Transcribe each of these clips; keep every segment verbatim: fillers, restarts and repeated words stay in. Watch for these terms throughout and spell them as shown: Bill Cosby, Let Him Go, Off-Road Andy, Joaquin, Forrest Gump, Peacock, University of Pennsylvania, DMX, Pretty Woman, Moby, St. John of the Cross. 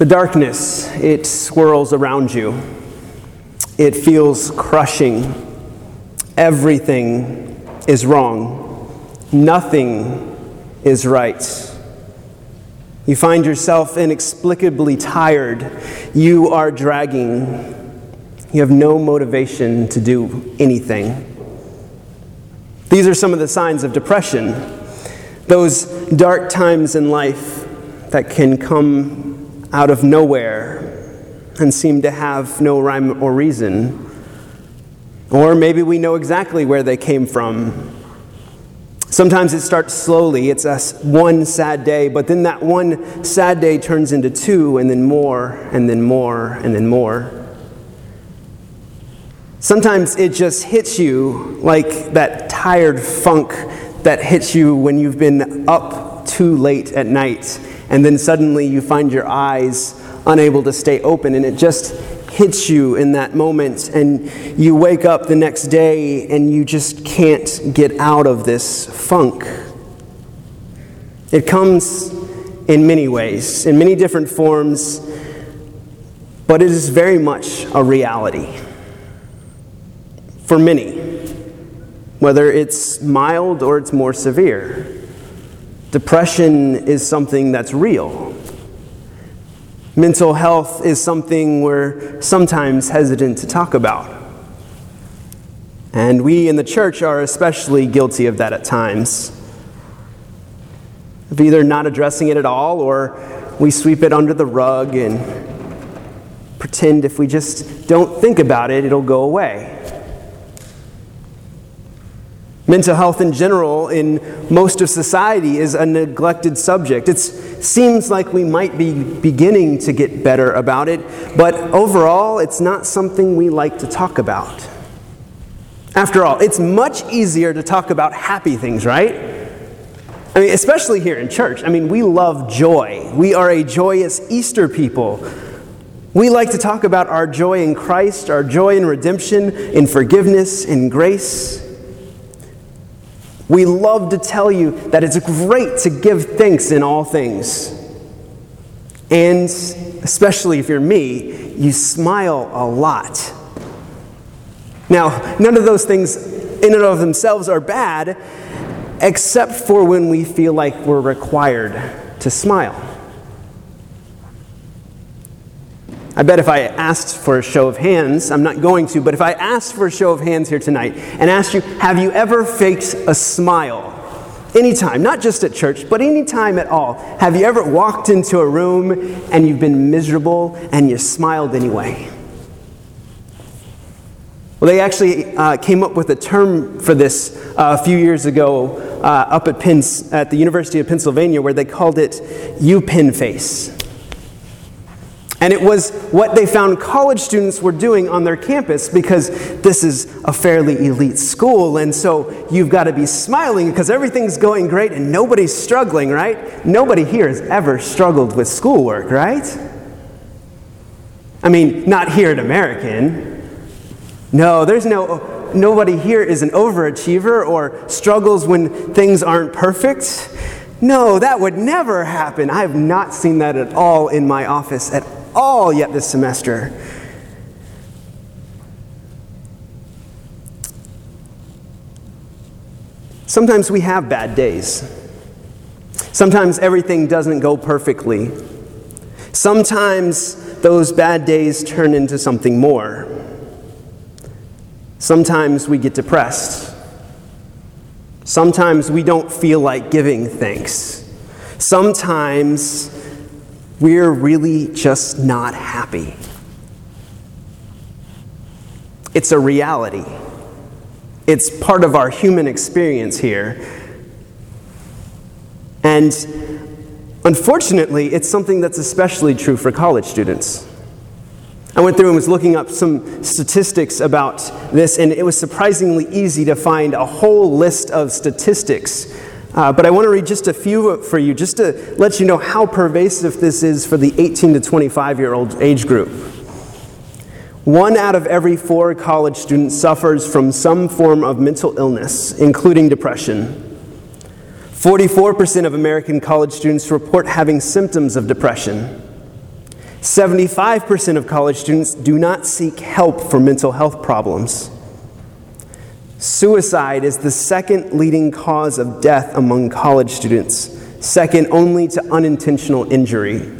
The darkness, it swirls around you. It feels crushing. Everything is wrong. Nothing is right. You find yourself inexplicably tired. You are dragging. You have no motivation to do anything. These are some of the signs of depression. Those dark times in life that can come out of nowhere and seem to have no rhyme or reason. Or maybe we know exactly where they came from. Sometimes it starts slowly. It's a one sad day, but then that one sad day turns into two, and then more, and then more, and then more. Sometimes it just hits you like that tired funk that hits you when you've been up too late at night. And then suddenly you find your eyes unable to stay open, and it just hits you in that moment, and you wake up the next day and you just can't get out of this funk. It comes in many ways, in many different forms, but it is very much a reality for many, whether it's mild or it's more severe. Depression is something that's real. Mental health is something we're sometimes hesitant to talk about. And we in the church are especially guilty of that at times. Of either not addressing it at all, or we sweep it under the rug and pretend if we just don't think about it, it'll go away. Mental health in general, in most of society, is a neglected subject. It seems like we might be beginning to get better about it, but overall, it's not something we like to talk about. After all, it's much easier to talk about happy things, right? I mean, especially here in church. I mean, we love joy. We are a joyous Easter people. We like to talk about our joy in Christ, our joy in redemption, in forgiveness, in grace. We love to tell you that it's great to give thanks in all things. And especially if you're me, you smile a lot. Now, none of those things in and of themselves are bad, except for when we feel like we're required to smile. I bet if I asked for a show of hands, I'm not going to, but if I asked for a show of hands here tonight and asked you, have you ever faked a smile? Anytime, not just at church, but anytime at all. Have you ever walked into a room and you've been miserable and you smiled anyway? Well, they actually uh, came up with a term for this uh, a few years ago uh, up at, Penn, at the University of Pennsylvania, where they called it U-Penn face. And it was what they found college students were doing on their campus, because this is a fairly elite school, and so you've got to be smiling because everything's going great and nobody's struggling, right? Nobody here has ever struggled with schoolwork, right? I mean, not here at American. No, there's no, nobody here is an overachiever or struggles when things aren't perfect. No, that would never happen. I have not seen that at all in my office at all. all yet this semester. Sometimes we have bad days. Sometimes everything doesn't go perfectly. Sometimes those bad days turn into something more. Sometimes we get depressed. Sometimes we don't feel like giving thanks. Sometimes we're really just not happy. It's a reality. It's part of our human experience here. And unfortunately, it's something that's especially true for college students. I went through and was looking up some statistics about this, and it was surprisingly easy to find a whole list of statistics. Uh, but I want to read just a few for you, just to let you know how pervasive this is for the eighteen to twenty-five-year-old age group. One out of every four college students suffers from some form of mental illness, including depression. forty-four percent of American college students report having symptoms of depression. seventy-five percent of college students do not seek help for mental health problems. Suicide is the second leading cause of death among college students, second only to unintentional injury.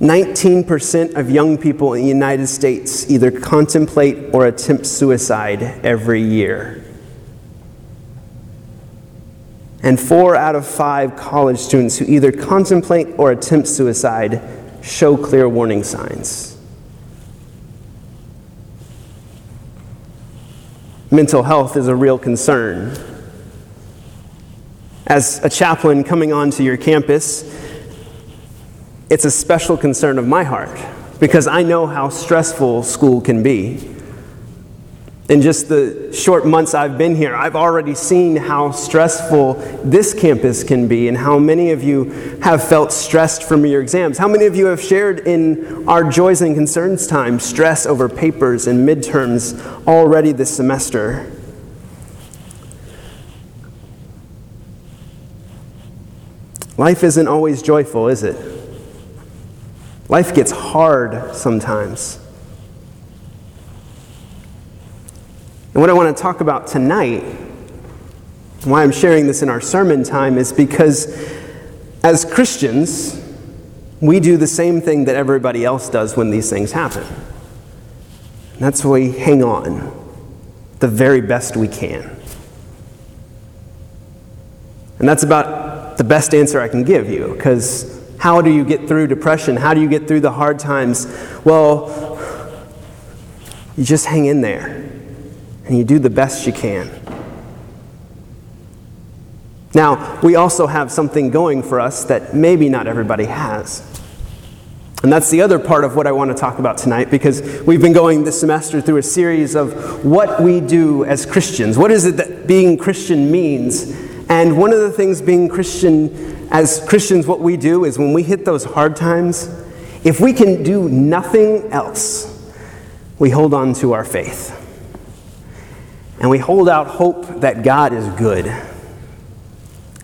nineteen percent of young people in the United States either contemplate or attempt suicide every year. And four out of five college students who either contemplate or attempt suicide show clear warning signs. Mental health is a real concern. As a chaplain coming onto your campus, it's a special concern of my heart because I know how stressful school can be. In just the short months I've been here, I've already seen how stressful this campus can be and how many of you have felt stressed from your exams. How many of you have shared in our joys and concerns time stress over papers and midterms already this semester? Life isn't always joyful, is it? Life gets hard sometimes. And what I want to talk about tonight, and why I'm sharing this in our sermon time, is because as Christians, we do the same thing that everybody else does when these things happen. And that's why we hang on the very best we can. And that's about the best answer I can give you, because how do you get through depression? How do you get through the hard times? Well, you just hang in there, and you do the best you can. Now, we also have something going for us that maybe not everybody has. And that's the other part of what I want to talk about tonight, because we've been going this semester through a series of what we do as Christians. What is it that being Christian means? And one of the things being Christian, as Christians, what we do is when we hit those hard times, if we can do nothing else, we hold on to our faith. And we hold out hope that God is good.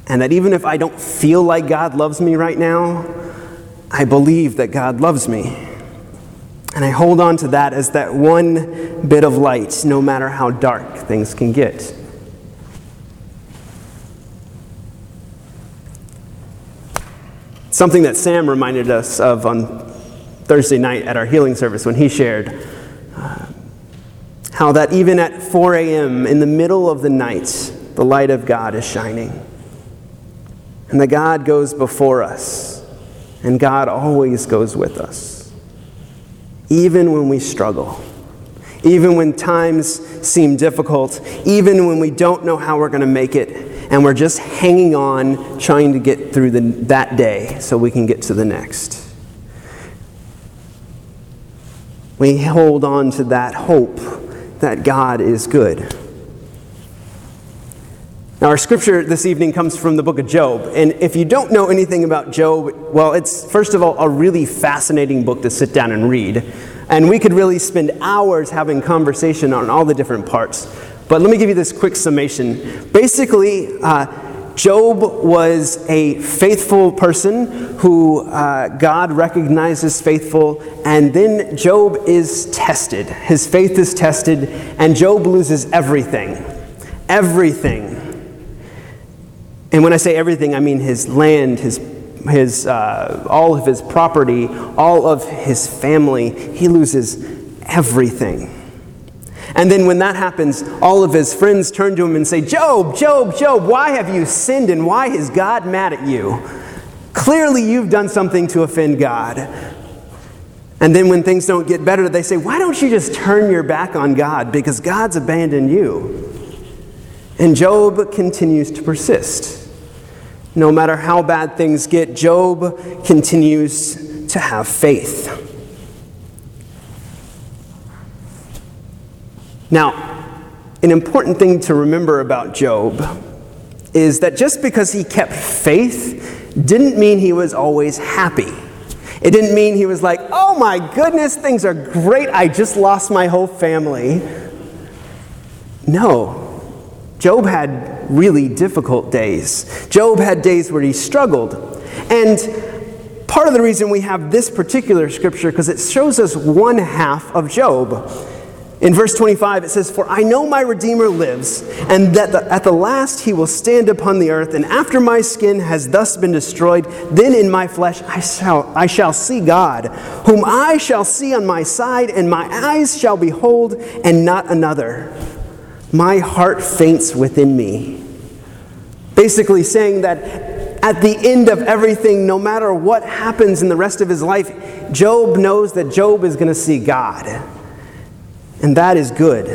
And that even if I don't feel like God loves me right now, I believe that God loves me. And I hold on to that as that one bit of light, no matter how dark things can get. Something that Sam reminded us of on Thursday night at our healing service when he shared uh, how that even at four a.m. in the middle of the night, the light of God is shining. And that God goes before us. And God always goes with us. Even when we struggle. Even when times seem difficult. Even when we don't know how we're going to make it. And we're just hanging on, trying to get through the, that day so we can get to the next. We hold on to that hope that God is good. Now, our scripture this evening comes from the book of Job. And if you don't know anything about Job, well, it's, first of all, a really fascinating book to sit down and read. And we could really spend hours having conversation on all the different parts. But let me give you this quick summation. Basically, uh, Job was a faithful person who uh, God recognizes faithful, and then Job is tested. His faith is tested, and Job loses everything. Everything. And when I say everything, I mean his land, his, his uh, all of his property, all of his family. He loses everything. And then when that happens, all of his friends turn to him and say, Job, Job, Job, why have you sinned and why is God mad at you? Clearly you've done something to offend God. And then when things don't get better, they say, why don't you just turn your back on God because God's abandoned you? And Job continues to persist. No matter how bad things get, Job continues to have faith. Now, an important thing to remember about Job is that just because he kept faith didn't mean he was always happy. It didn't mean he was like, oh my goodness, things are great, I just lost my whole family. No. Job had really difficult days. Job had days where he struggled. And part of the reason we have this particular scripture, because it shows us one half of Job. In verse twenty-five, it says, "For I know my Redeemer lives, and that the, at the last he will stand upon the earth. And after my skin has thus been destroyed, then in my flesh I shall, I shall see God, whom I shall see on my side, and my eyes shall behold, and not another. My heart faints within me." Basically saying that at the end of everything, no matter what happens in the rest of his life, Job knows that Job is going to see God. And that is good.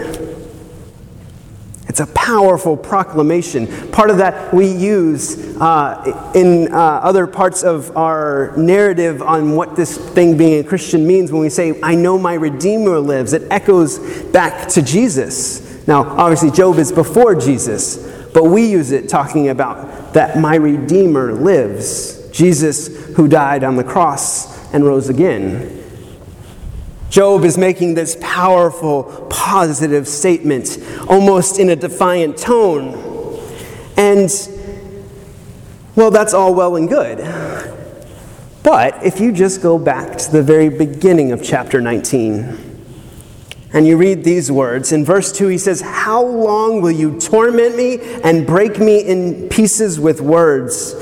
It's a powerful proclamation. Part of that we use uh, in uh, other parts of our narrative on what this thing being a Christian means when we say, "I know my Redeemer lives." It echoes back to Jesus. Now, obviously, Job is before Jesus, but we use it talking about that my Redeemer lives. Jesus, who died on the cross and rose again. Job is making this powerful, positive statement, almost in a defiant tone. And, well, that's all well and good. But if you just go back to the very beginning of chapter nineteen, and you read these words, in verse two he says, "How long will you torment me and break me in pieces with words?"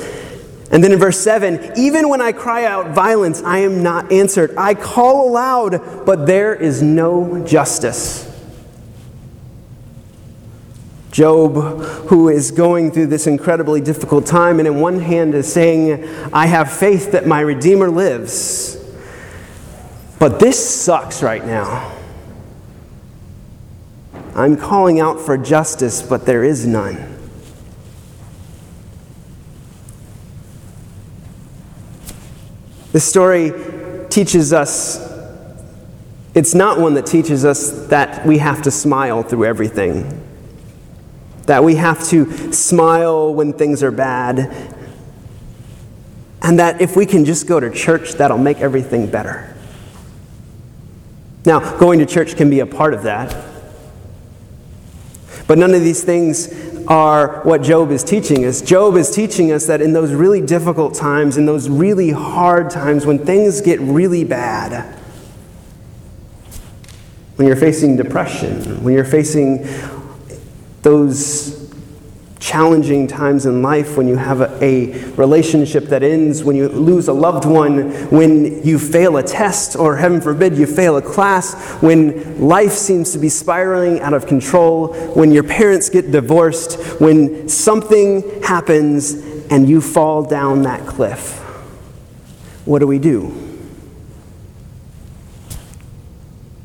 And then in verse seven, "Even when I cry out violence, I am not answered. I call aloud, but there is no justice." Job, who is going through this incredibly difficult time, and in one hand is saying, "I have faith that my Redeemer lives. But this sucks right now. I'm calling out for justice, but there is none." This story teaches us, it's not one that teaches us that we have to smile through everything. That we have to smile when things are bad. And that if we can just go to church, that'll make everything better. Now, going to church can be a part of that. But none of these things are what Job is teaching us. Job is teaching us that in those really difficult times, in those really hard times, when things get really bad, when you're facing depression, when you're facing those challenging times in life, when you have a, a relationship that ends, when you lose a loved one, when you fail a test, or heaven forbid, you fail a class, when life seems to be spiraling out of control, when your parents get divorced, when something happens and you fall down that cliff. What do we do?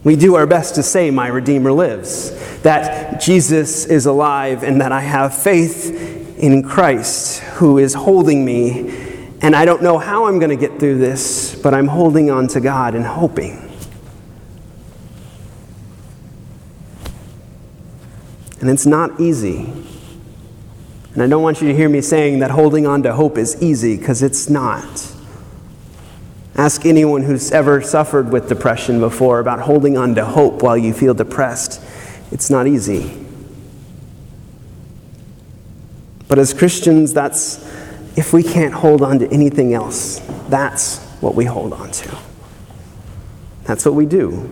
We do our best to say, "My Redeemer lives," that Jesus is alive, and that I have faith in Christ who is holding me, and I don't know how I'm going to get through this, but I'm holding on to God and hoping. And it's not easy. And I don't want you to hear me saying that holding on to hope is easy, because it's not. Ask anyone who's ever suffered with depression before about holding on to hope while you feel depressed. It's not easy. But as Christians, that's, if we can't hold on to anything else, that's what we hold on to. That's what we do.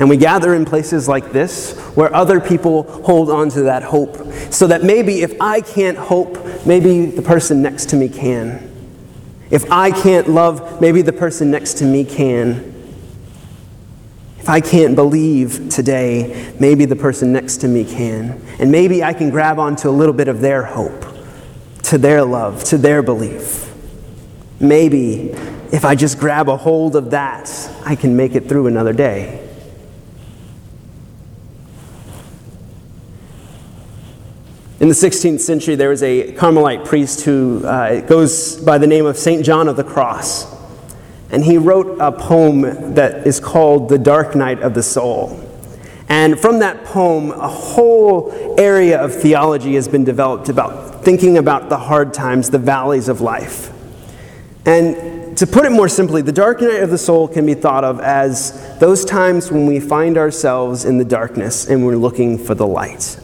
And we gather in places like this where other people hold on to that hope, so that maybe if I can't hope, maybe the person next to me can. If I can't love, maybe the person next to me can. If I can't believe today, maybe the person next to me can. And maybe I can grab onto a little bit of their hope, to their love, to their belief. Maybe if I just grab a hold of that, I can make it through another day. In the sixteenth century, there was a Carmelite priest who uh, goes by the name of Saint John of the Cross. And he wrote a poem that is called The Dark Night of the Soul. And from that poem, a whole area of theology has been developed about thinking about the hard times, the valleys of life. And to put it more simply, the dark night of the soul can be thought of as those times when we find ourselves in the darkness and we're looking for the light.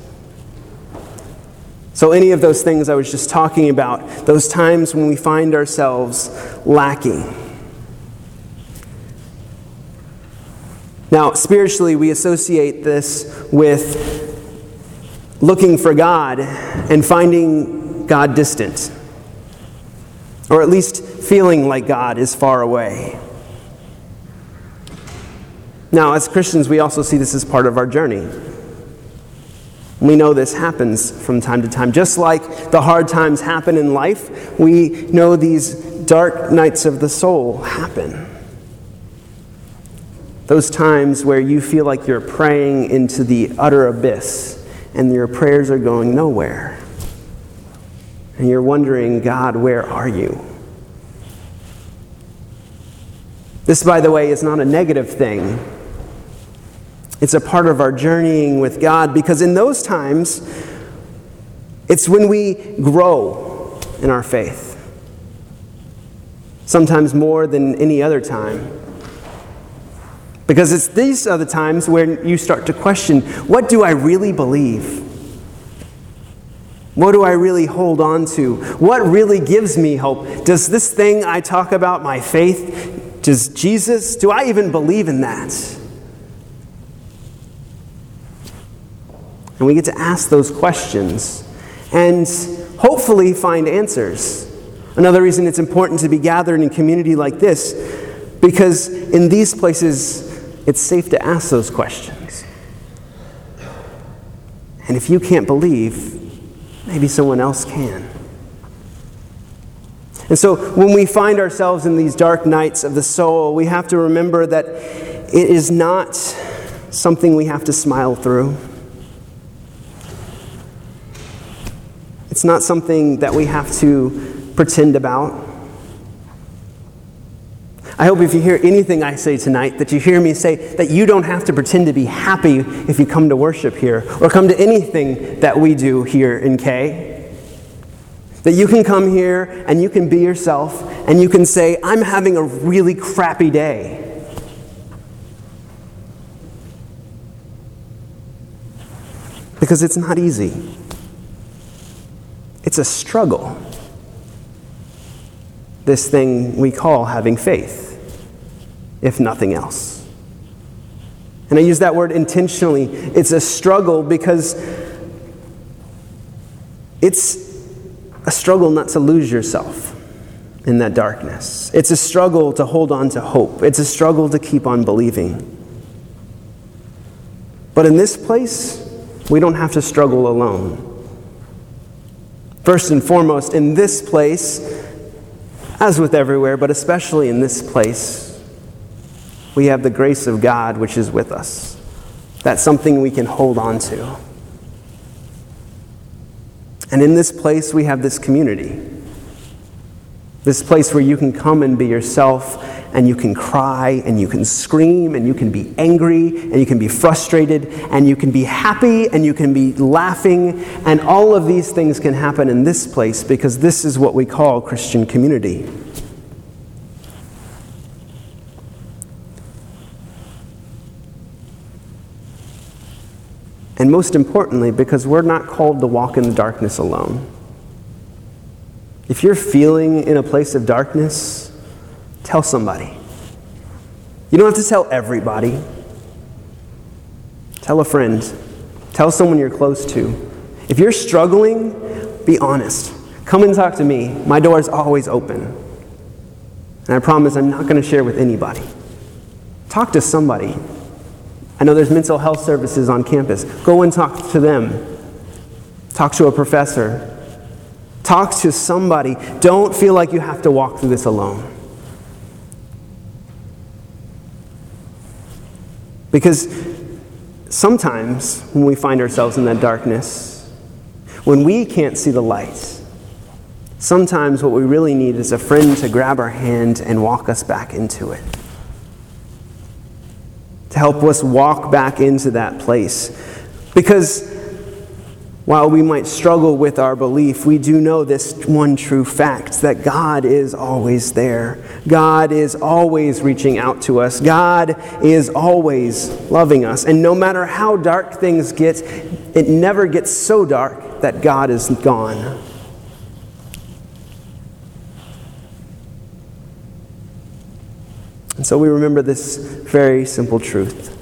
So any of those things I was just talking about, those times when we find ourselves lacking. Now, spiritually, we associate this with looking for God and finding God distant, or at least feeling like God is far away. Now, as Christians, we also see this as part of our journey. We know this happens from time to time. Just like the hard times happen in life, we know these dark nights of the soul happen. Those times where you feel like you're praying into the utter abyss and your prayers are going nowhere. And you're wondering, God, where are you? This, by the way, is not a negative thing. It's a part of our journeying with God, because in those times, it's when we grow in our faith. Sometimes more than any other time. Because it's these other times where you start to question, what do I really believe? What do I really hold on to? What really gives me hope? Does this thing I talk about, my faith, does Jesus, do I even believe in that? And we get to ask those questions and hopefully find answers. Another reason it's important to be gathered in community like this, because in these places, it's safe to ask those questions. And if you can't believe, maybe someone else can. And so when we find ourselves in these dark nights of the soul, we have to remember that it is not something we have to smile through. It's not something that we have to pretend about. I hope if you hear anything I say tonight, that you hear me say that you don't have to pretend to be happy if you come to worship here or come to anything that we do here in K. That you can come here and you can be yourself and you can say, I'm having a really crappy day. Because it's not easy. It's a struggle, this thing we call having faith, if nothing else. And I use that word intentionally. It's a struggle because it's a struggle not to lose yourself in that darkness. It's a struggle to hold on to hope. It's a struggle to keep on believing. But in this place, we don't have to struggle alone. First and foremost, in this place, as with everywhere, but especially in this place, we have the grace of God which is with us. That's something we can hold on to. And in this place, we have this community. This place where you can come and be yourself, and you can cry, and you can scream, and you can be angry, and you can be frustrated, and you can be happy, and you can be laughing, and all of these things can happen in this place, because this is what we call Christian community. And most importantly, because we're not called to walk in the darkness alone. If you're feeling in a place of darkness, tell somebody. You don't have to tell everybody. Tell a friend. Tell someone you're close to. If you're struggling, be honest. Come and talk to me. My door is always open. And I promise I'm not going to share with anybody. Talk to somebody. I know there's mental health services on campus. Go and talk to them. Talk to a professor. Talk to somebody. Don't feel like you have to walk through this alone. Because sometimes when we find ourselves in that darkness, when we can't see the light, sometimes what we really need is a friend to grab our hand and walk us back into it. To help us walk back into that place. Because while we might struggle with our belief, we do know this one true fact, that God is always there. God is always reaching out to us. God is always loving us. And no matter how dark things get, it never gets so dark that God is gone. And so we remember this very simple truth.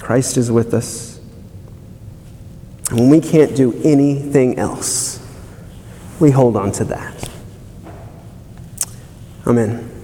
Christ is with us. And when we can't do anything else, we hold on to that. Amen.